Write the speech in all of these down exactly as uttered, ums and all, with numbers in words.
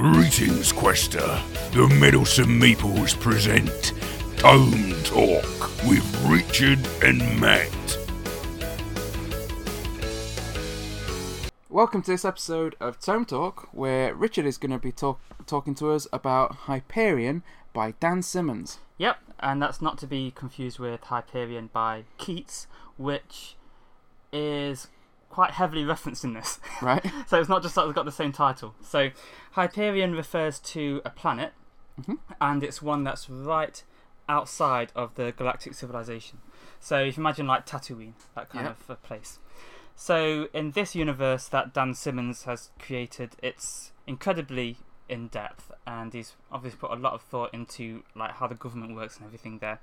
Greetings, Quester. The Meddlesome Meeples present Tome Talk with Richard and Matt. Welcome to this episode of Tome Talk, where Richard is going to be talk- talking to us about Hyperion by Dan Simmons. Yep, and that's not to be confused with Hyperion by Keats, which is quite heavily referenced in this. Right. So it's not just that it's got the same title. So Hyperion refers to a planet, mm-hmm. and it's one that's right outside of the galactic civilization. So if you imagine like Tatooine, that kind yep. of a place. So in this universe that Dan Simmons has created, it's incredibly in depth, and he's obviously put a lot of thought into like how the government works and everything there.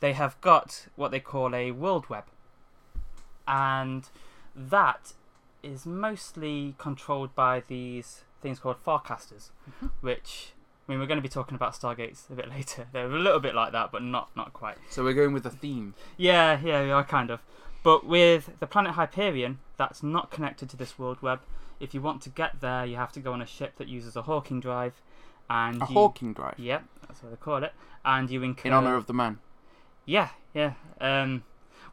They have got what they call a world web, and that is mostly controlled by these things called Farcasters, mm-hmm. which, I mean, we're going to be talking about Stargates a bit later. They're a little bit like that, but not not quite. So we're going with the theme. Yeah, yeah, we are kind of. But with the planet Hyperion, that's not connected to this world web. If you want to get there, you have to go on a ship that uses a Hawking drive. And a you, Hawking drive? Yep, yeah, that's what they call it. And you incur... In honour of the man? Yeah, yeah. Um...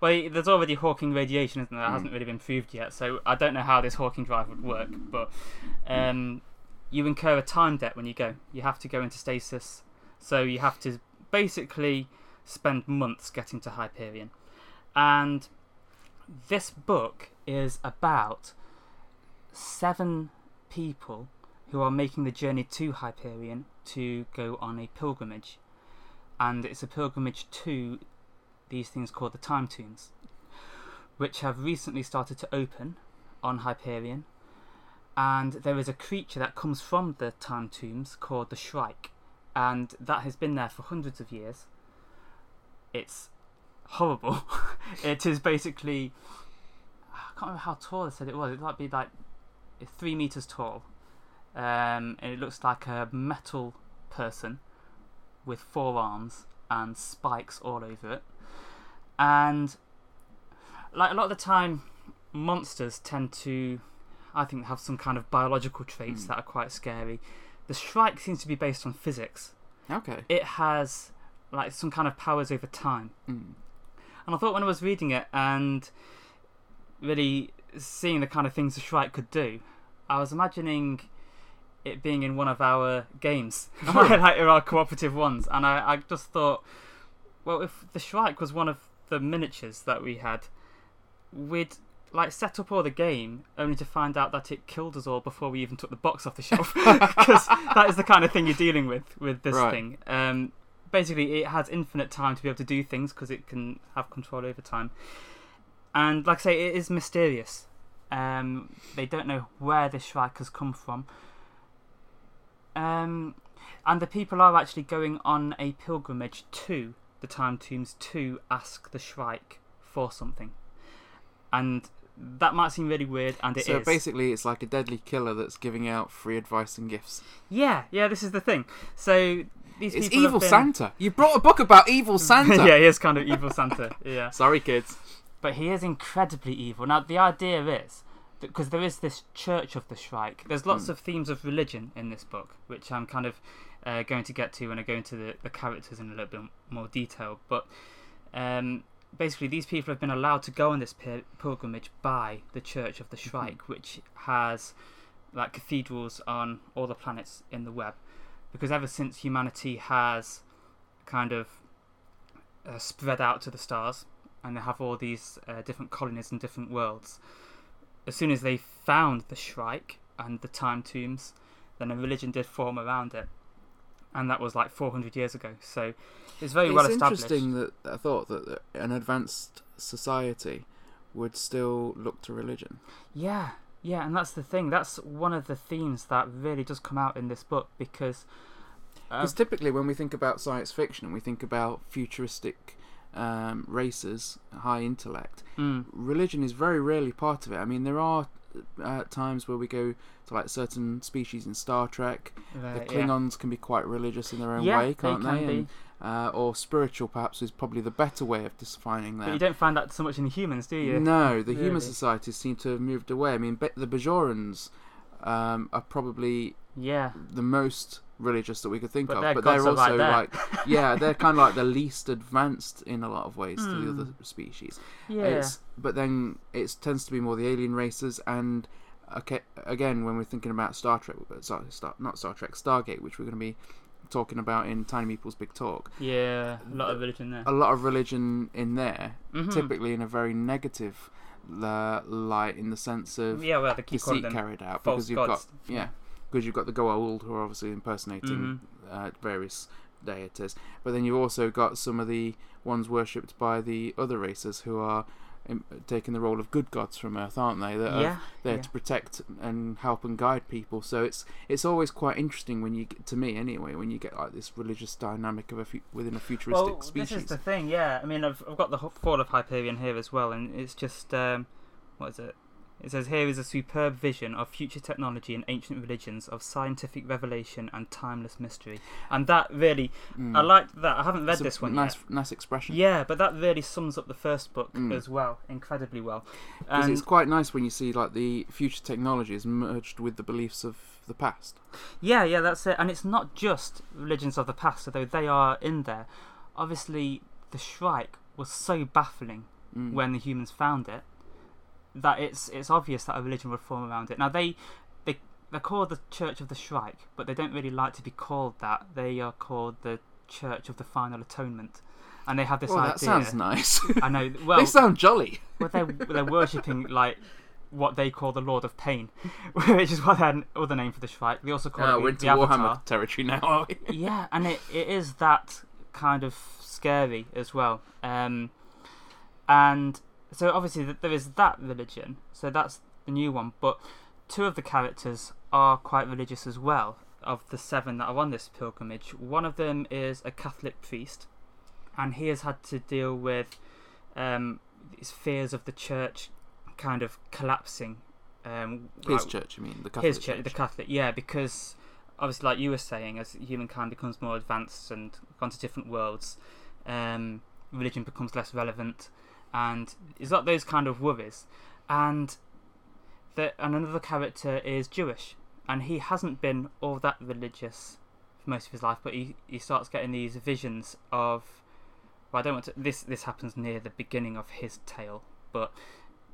Well, there's already Hawking radiation, isn't there? That mm. hasn't really been proved yet, so I don't know how this Hawking drive would work, but um, you incur a time debt when you go. You have to go into stasis, so you have to basically spend months getting to Hyperion. And this book is about seven people who are making the journey to Hyperion to go on a pilgrimage, and it's a pilgrimage to these things called the Time Tombs, which have recently started to open on Hyperion, and there is a creature that comes from the Time Tombs called the Shrike, and that has been there for hundreds of years. It's horrible. It is basically, I can't remember how tall I said it was, it might be like three meters tall, um, and it looks like a metal person with four arms and spikes all over it. And like a lot of the time, monsters tend to, I think, have some kind of biological traits mm. that are quite scary. The Shrike seems to be based on physics. Okay. It has like some kind of powers over time. Mm. And I thought when I was reading it and really seeing the kind of things the Shrike could do, I was imagining it being in one of our games, oh. like our cooperative ones. And I, I just thought, well, if the Shrike was one of the miniatures that we had, we'd like set up all the game only to find out that it killed us all before we even took the box off the shelf, because that is the kind of thing you're dealing with with this right. thing. Um, basically, it has infinite time to be able to do things because it can have control over time. And like I say, it is mysterious. Um, they don't know where this Shrike has come from. Um, and the people are actually going on a pilgrimage to the Time Tombs to ask the Shrike for something, and that might seem really weird, and it so is. So basically, it's like a deadly killer that's giving out free advice and gifts. Yeah, yeah, this is the thing. So these it's people evil have been... Santa. You brought a book about evil Santa. Yeah, he is kind of evil Santa. Yeah. Sorry, kids, but he is incredibly evil. Now the idea is that because there is this Church of the Shrike. There's lots mm. of themes of religion in this book, which I'm kind of. Uh, going to get to when I go into the, the characters in a little bit more detail, but um, basically these people have been allowed to go on this pil- pilgrimage by the Church of the Shrike, mm-hmm. which has like cathedrals on all the planets in the web, because ever since humanity has kind of uh, spread out to the stars, and they have all these uh, different colonies and different worlds. As soon as they found the Shrike and the Time Tombs, then a religion did form around it. And that was like four hundred years ago, so it's very it's well established. It's interesting that I thought that an advanced society would still look to religion. Yeah, yeah, and that's the thing. That's one of the themes that really does come out in this book, because because uh, typically when we think about science fiction, we think about futuristic um, races, high intellect. Mm. Religion is very rarely part of it. I mean, there are. Uh, times where we go to like certain species in Star Trek, uh, the Klingons yeah. can be quite religious in their own yeah, way, can't they? Can they? And, uh, or spiritual, perhaps, is probably the better way of defining that. But you don't find that so much in the humans, do you? No, the really? human societies seem to have moved away. I mean, the Bajorans um, are probably yeah the most religious that we could think but of. But they're also like, like yeah, they're kind of like the least advanced in a lot of ways mm. to the other species. Yeah. It's, but then it tends to be more the alien races, and okay, again, when we're thinking about Star Trek, sorry, Star, not Star Trek, Stargate, which we're going to be talking about in Tiny Meeples Big Talk. Yeah, a lot of religion there. A lot of religion in there, mm-hmm. typically in a very negative the light, in the sense of yeah, well, the deceit carried out because you've gods. got yeah, because you've got the Goa'uld who are obviously impersonating mm-hmm. uh, various deities, but then you've also got some of the ones worshipped by the other races who are in, taking the role of good gods from Earth, aren't they? That yeah. are there yeah. to protect and help and guide people. So it's it's always quite interesting when you get, to me anyway, when you get like this religious dynamic of a fu- within a futuristic well, species. This is the thing, yeah. I mean, I've, I've got the Fall of Hyperion here as well, and it's just um, what is it? It says here is a superb vision of future technology and ancient religions, of scientific revelation and timeless mystery. And that really, mm. I liked that. I haven't read this one nice, yet. Nice expression. Yeah, but that really sums up the first book mm. as well, incredibly well. Because it's quite nice when you see like the future technology is merged with the beliefs of the past. Yeah, yeah, that's it. And it's not just religions of the past, although they are in there. Obviously, the Shrike was so baffling mm. when the humans found it, that it's it's obvious that a religion would form around it. Now they they they're called the Church of the Shrike, but they don't really like to be called that. They are called the Church of the Final Atonement, and they have this well, idea. That sounds nice. I know. Well, they sound jolly. Well, they're they're worshipping like what they call the Lord of Pain, which is why they had another name for the Shrike. They also call uh, it we're the, into the Warhammer Avatar territory now, are we? Yeah, and it, it is that kind of scary as well. Um, and. So obviously there is that religion, so that's the new one, but two of the characters are quite religious as well, of the seven that are on this pilgrimage. One of them is a Catholic priest, and he has had to deal with um, his fears of the church kind of collapsing. Um, his like, church, you mean? The Catholic his church, church, the Catholic, yeah, because obviously like you were saying, as humankind becomes more advanced and onto different worlds, um, religion becomes less relevant. And it's got those kind of worries. And the, and another character is Jewish. And he hasn't been all that religious for most of his life. But he, he starts getting these visions of... Well, I don't want to... This, this happens near the beginning of his tale. But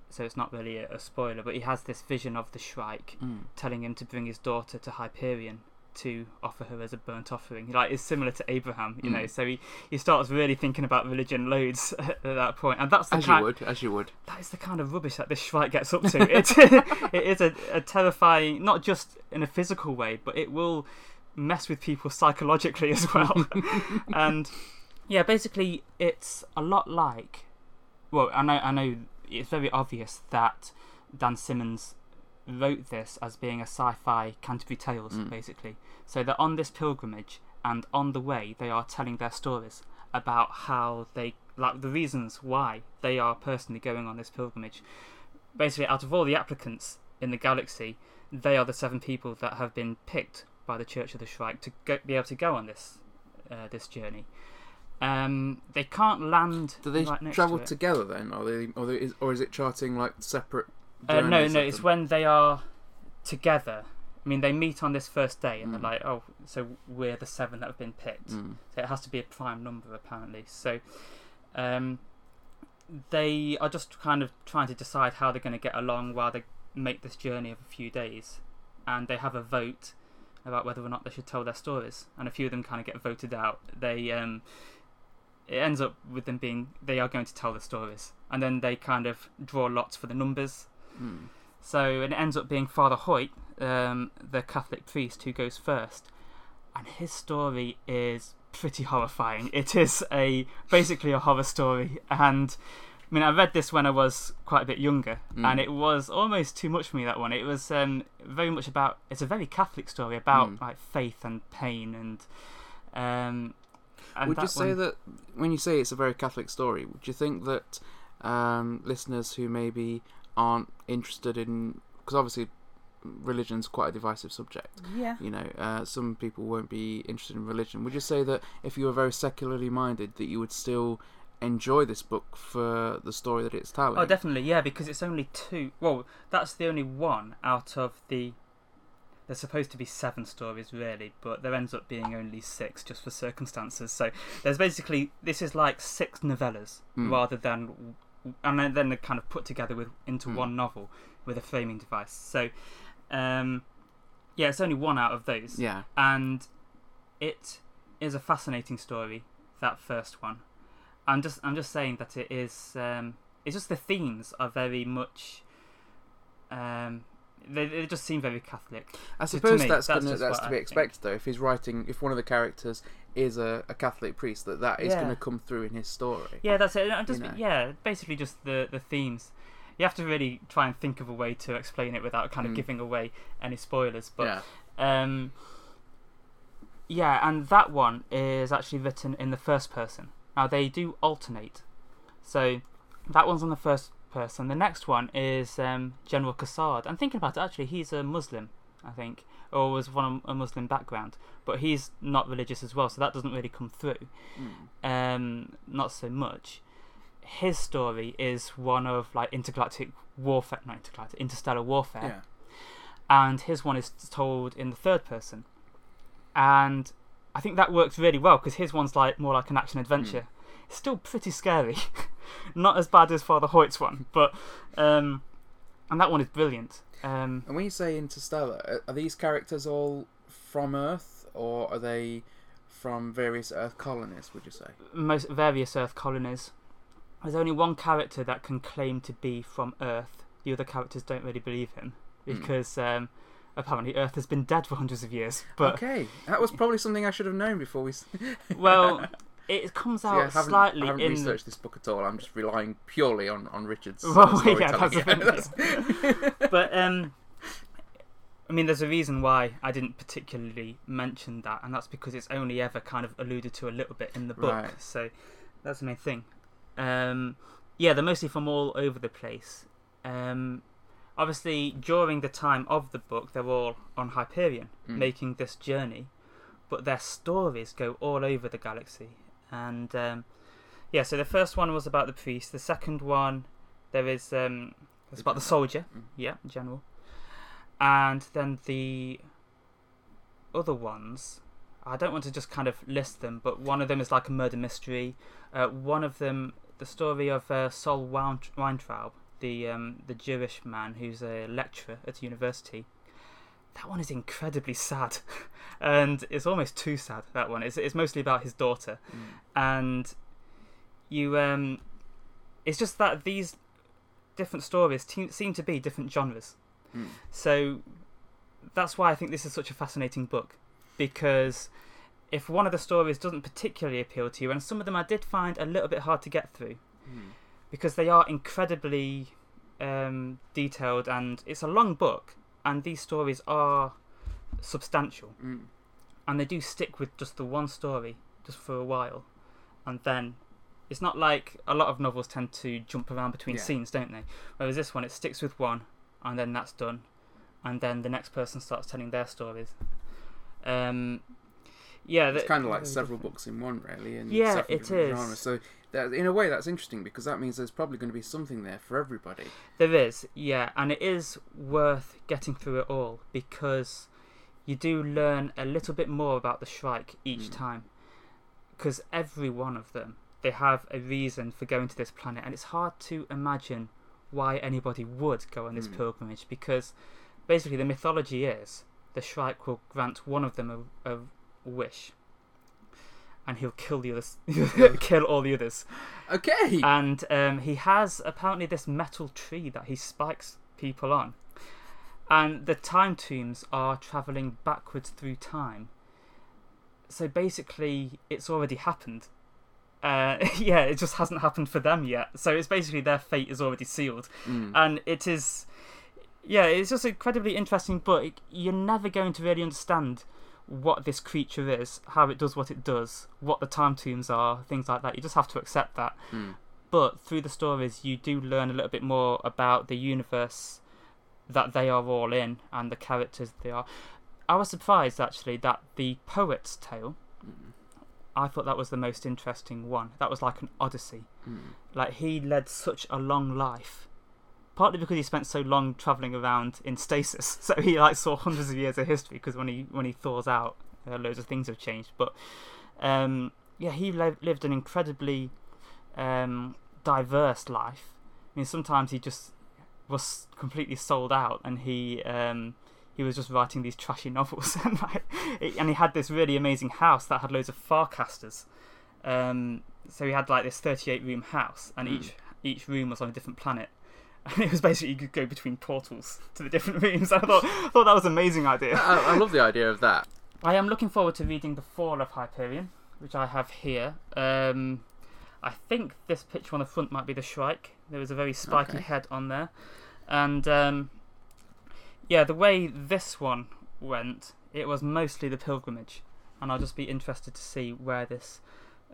so it's not really a, a spoiler. But he has this vision of the Shrike mm. telling him to bring his daughter to Hyperion to offer her as a burnt offering. Like, it's similar to Abraham, you mm. know, so he, he starts really thinking about religion loads at that point. And that's the as kind, you would, as you would. That is the kind of rubbish that this Shrike gets up to. it, it is a, a terrifying, not just in a physical way, but it will mess with people psychologically as well. And, yeah, basically, it's a lot like... Well, I know, I know it's very obvious that Dan Simmons wrote this as being a sci-fi Canterbury Tales, mm. basically. So they're on this pilgrimage, and on the way, they are telling their stories about how they, like, the reasons why they are personally going on this pilgrimage. Basically, out of all the applicants in the galaxy, they are the seven people that have been picked by the Church of the Shrike to go, be able to go on this uh, this journey. Um, they can't land. Do they right next travel to it. together then, or they, or, they is, or is it charting like separate? Uh, no, no, it's when they are together. I mean, they meet on this first day, and mm. they're like, oh, so we're the seven that have been picked. Mm. So it has to be a prime number, apparently. So um, they are just kind of trying to decide how they're going to get along while they make this journey of a few days. And they have a vote about whether or not they should tell their stories. And a few of them kind of get voted out. They... Um, It ends up with them being... They are going to tell the stories. And then they kind of draw lots for the numbers. Mm. So it ends up being Father Hoyt, um, the Catholic priest, who goes first. And his story is pretty horrifying. It is a basically a horror story. And, I mean, I read this when I was quite a bit younger. Mm. And it was almost too much for me, that one. It was um, very much about... It's a very Catholic story about mm. like faith and pain and... Um, And would you say one... that when you say it's a very Catholic story, would you think that um, listeners who maybe aren't interested in, because obviously religion's quite a divisive subject. Yeah. You know, uh, some people won't be interested in religion. Would you say that if you were very secularly minded, that you would still enjoy this book for the story that it's telling? Oh, definitely, yeah, because it's only two. Well, that's the only one out of the There's supposed to be seven stories, really, but there ends up being only six just for circumstances. So there's basically, this is like six novellas mm. rather than, and then they're kind of put together with into mm. one novel with a framing device. So, um, yeah, it's only one out of those. Yeah. And it is a fascinating story, that first one. I'm just, I'm just saying that it is, um, it's just the themes are very much, um... They, they just seem very Catholic. I suppose to, to that's that's, gonna, that's to be I expected, think. though. If he's writing, if one of the characters is a, a Catholic priest, that that is yeah. going to come through in his story. Yeah, that's it. Just, you know? Yeah, basically just the, the themes. You have to really try and think of a way to explain it without kind of mm. giving away any spoilers. But yeah. Um, yeah, and that one is actually written in the first person. Now, they do alternate. So that one's on the first person. The next one is um, General Kassad. I'm thinking about it, actually. He's a Muslim, I think, or was one a Muslim background, but he's not religious as well, so that doesn't really come through. Mm. Um, not so much. His story is one of like intergalactic warfare, not intergalactic, interstellar warfare, yeah. and his one is told in the third person, and I think that works really well because his one's like more like an action adventure. Mm. Still pretty scary. Not as bad as Father Hoyt's one, but um, and that one is brilliant. Um, and when you say interstellar, are these characters all from Earth, or are they from various Earth colonies, would you say? Most various Earth colonies. There's only one character that can claim to be from Earth. The other characters don't really believe him because mm. um, apparently Earth has been dead for hundreds of years. But okay, that was probably something I should have known before we... well... It comes out yeah, I haven't, slightly. I haven't in... researched this book at all. I'm just relying purely on, on Richard's uh, well, storytelling. Yeah, that's yeah, that's... but um, I mean, there's a reason why I didn't particularly mention that, and that's because it's only ever kind of alluded to a little bit in the book. Right. So that's the main thing. Um, yeah, they're mostly from all over the place. Um, obviously, during the time of the book, they're all on Hyperion, mm. making this journey, but their stories go all over the galaxy. And um, yeah, so the first one was about the priest. The second one, there is um, it's about the soldier, mm. yeah, general. And then the other ones, I don't want to just kind of list them, but one of them is like a murder mystery. Uh, one of them, the story of uh, Sol Weintraub, the um, the Jewish man who's a lecturer at university. That one is incredibly sad, and it's almost too sad. That one, it's it's mostly about his daughter, mm. and you. Um, it's just that these different stories te- seem to be different genres, mm. so that's why I think this is such a fascinating book, because if one of the stories doesn't particularly appeal to you, and some of them I did find a little bit hard to get through, mm. because they are incredibly um, detailed, and it's a long book. And these stories are substantial, mm. and they do stick with just the one story just for a while, and then it's not like a lot of novels tend to jump around between yeah. scenes, don't they? Whereas this one, it sticks with one, and then that's done, and then the next person starts telling their stories. Um, yeah, it's kind of like several different books in one, really. And yeah, it is. Genre. So that, in a way, that's interesting because that means there's probably going to be something there for everybody. There is, yeah, and it is worth getting through it all because you do learn a little bit more about the Shrike each mm. time, because every one of them, they have a reason for going to this planet, and it's hard to imagine why anybody would go on this mm. pilgrimage because basically the mythology is the Shrike will grant one of them a, a wish, and he'll kill the others. Kill all the others. Okay. And um, he has apparently this metal tree that he spikes people on, and the Time Tombs are travelling backwards through time. So basically, it's already happened. Uh, yeah, it just hasn't happened for them yet. So it's basically their fate is already sealed, mm. and it is. Yeah, it's just incredibly interesting, but you're never going to really understand what this creature is, how it does what it does, what the Time Tombs are, things like that. You just have to accept that. Mm. But through the stories, you do learn a little bit more about the universe that they are all in and the characters they are. I was surprised, actually, that the Poet's Tale, mm. I thought that was the most interesting one. That was like an odyssey. Mm. Like, he led such a long life, partly because he spent so long travelling around in stasis, so he like saw hundreds of years of history, because when he when he thaws out, uh, loads of things have changed. But um, yeah, he le- lived an incredibly um, diverse life. I mean, sometimes he just was completely sold out, and he um, he was just writing these trashy novels, and, like, it, and he had this really amazing house that had loads of Farcasters. Um, so he had like this thirty-eight room house, and mm. each each room was on a different planet. And it was basically, you could go between portals to the different rooms. I thought I thought that was an amazing idea. I, I love the idea of that. I am looking forward to reading The Fall of Hyperion, which I have here. Um, I think this picture on the front might be the Shrike. There was a very spiky okay. head on there. And um, yeah, the way this one went, it was mostly the pilgrimage. And I'll just be interested to see where this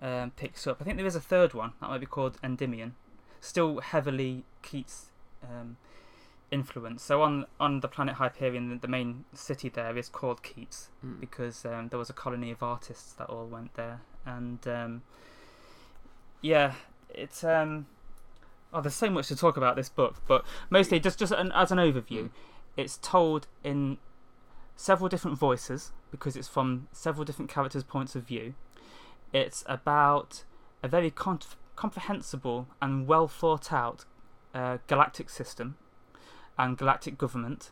um, picks up. I think there is a third one that might be called Endymion. Still heavily Keats um, influenced. So on, on the planet Hyperion, the, the main city there is called Keats mm. because um, there was a colony of artists that all went there. And um, yeah, it's um, oh, there's so much to talk about this book, but mostly just just an, as an overview, mm. it's told in several different voices because it's from several different characters' points of view. It's about a very controversial, comprehensible and well thought out uh, galactic system and galactic government.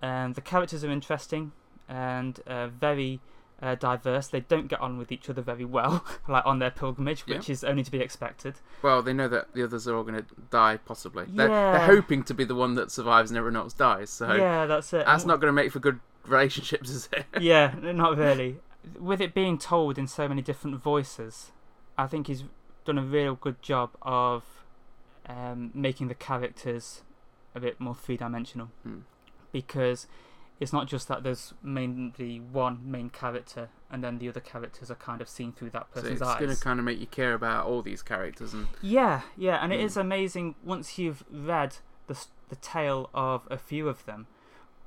And the characters are interesting and uh, very uh, diverse. They don't get on with each other very well, like on their pilgrimage, yeah. which is only to be expected. Well, they know that the others are all going to die, possibly. They're, yeah. they're hoping to be the one that survives and everyone else dies. So yeah, that's it. That's and not going to make for good relationships, is it? Yeah, not really. With it being told in so many different voices, I think he's done a real good job of um, making the characters a bit more three-dimensional mm. because it's not just that there's mainly one main character and then the other characters are kind of seen through that person's eyes. So it's going to kind of make you care about all these characters. And yeah, yeah, and mm. it is amazing once you've read the the tale of a few of them,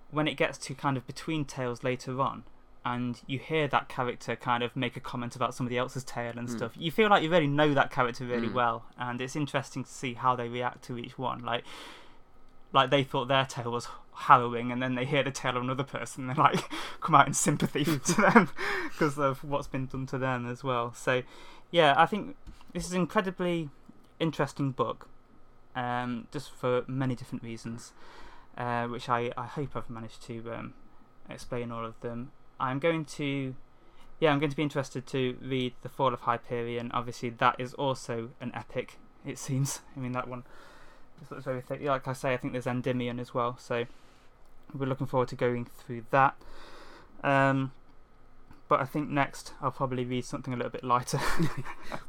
when it gets to kind of between tales later on, and you hear that character kind of make a comment about somebody else's tale and mm. stuff, you feel like you really know that character really mm. well, and it's interesting to see how they react to each one. Like, like they thought their tale was harrowing, and then they hear the tale of another person, and they like come out in sympathy to them because of what's been done to them as well. So, yeah, I think this is an incredibly interesting book, um, just for many different reasons, uh, which I, I hope I've managed to um, explain all of them. I'm going to, yeah, I'm going to be interested to read The Fall of Hyperion. Obviously, that is also an epic, it seems. I mean, that one looks very thick. Like I say, I think there's Endymion as well. So we're looking forward to going through that. Um, but I think next I'll probably read something a little bit lighter.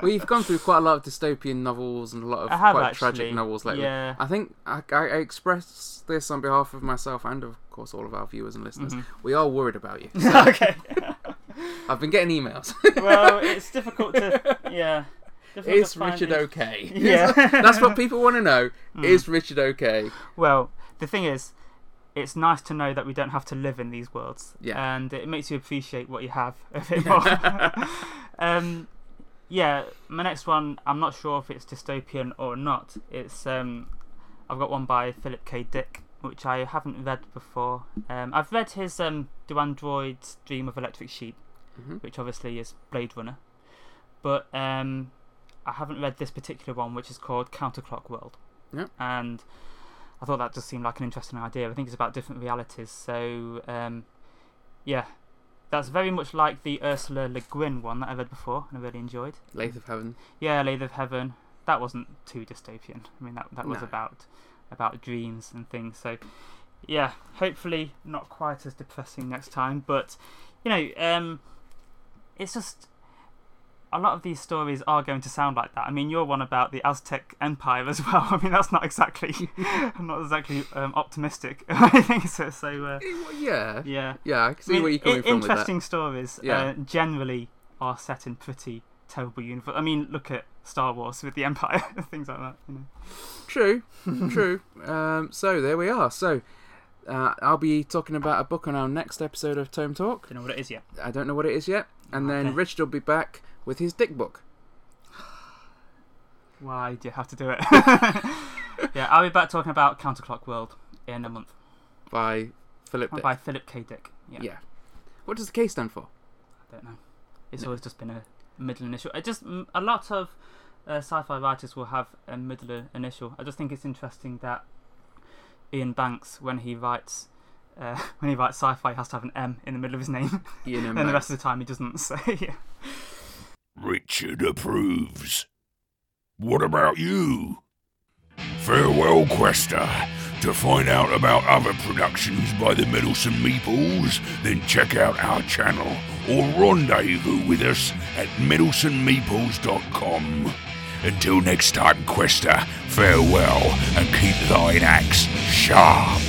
Well, you've gone through quite a lot of dystopian novels and a lot of have, quite actually. tragic novels lately. Yeah. I think I, I express this on behalf of myself and, of course, all of our viewers and listeners. Mm-hmm. We are worried about you. So. Okay. I've been getting emails. Well, it's difficult to... Yeah. Difficult is to Richard find... okay? Yeah. That's what people want to know. Mm. Is Richard okay? Well, the thing is, it's nice to know that we don't have to live in these worlds, yeah. and it makes you appreciate what you have a bit more. um, yeah, my next one, I'm not sure if it's dystopian or not. It's um, I've got one by Philip K. Dick, which I haven't read before. Um, I've read his um, Do Androids Dream of Electric Sheep, mm-hmm. which obviously is Blade Runner, but um, I haven't read this particular one, which is called Counterclock World, yeah. and I thought that just seemed like an interesting idea. I think it's about different realities. So, um, yeah, that's very much like the Ursula Le Guin one that I read before and I really enjoyed. Lathe of Heaven. Yeah, Lathe of Heaven. That wasn't too dystopian. I mean, that that no. was about about dreams and things. So, yeah, hopefully not quite as depressing next time. But, you know, um, it's just... a lot of these stories are going to sound like that. I mean, you're one about the Aztec Empire as well. I mean, that's not exactly, I'm not exactly um, optimistic. I think so. So uh, yeah, yeah, yeah. I can see I mean, where you're coming it, from. Interesting with that. Stories yeah. uh, generally are set in pretty terrible universe. I mean, look at Star Wars with the Empire, things like that. You know. True, true. Um, so there we are. So. Uh, I'll be talking about a book on our next episode of Tome Talk. Don't know what it is yet. I don't know what it is yet. And okay. then Richard will be back with his dick book. Why do you have to do it? Yeah, I'll be back talking about Counterclock World in a month. By Philip Dick. By Philip K. Dick. Yeah. yeah. What does the K stand for? I don't know. It's no. always just been a middle initial. It just a lot of uh, sci-fi writers will have a middle initial. I just think it's interesting that Ian Banks, when he writes, uh, when he writes sci-fi, he has to have an M in the middle of his name. Ian and Banks. The rest of the time he doesn't. So yeah. Richard approves. What about you? Farewell, Quester. To find out about other productions by the Meddlesome Meeples, then check out our channel or rendezvous with us at meddlesome meeples dot com. Until next time, Quester, farewell, and keep thine axe sharp.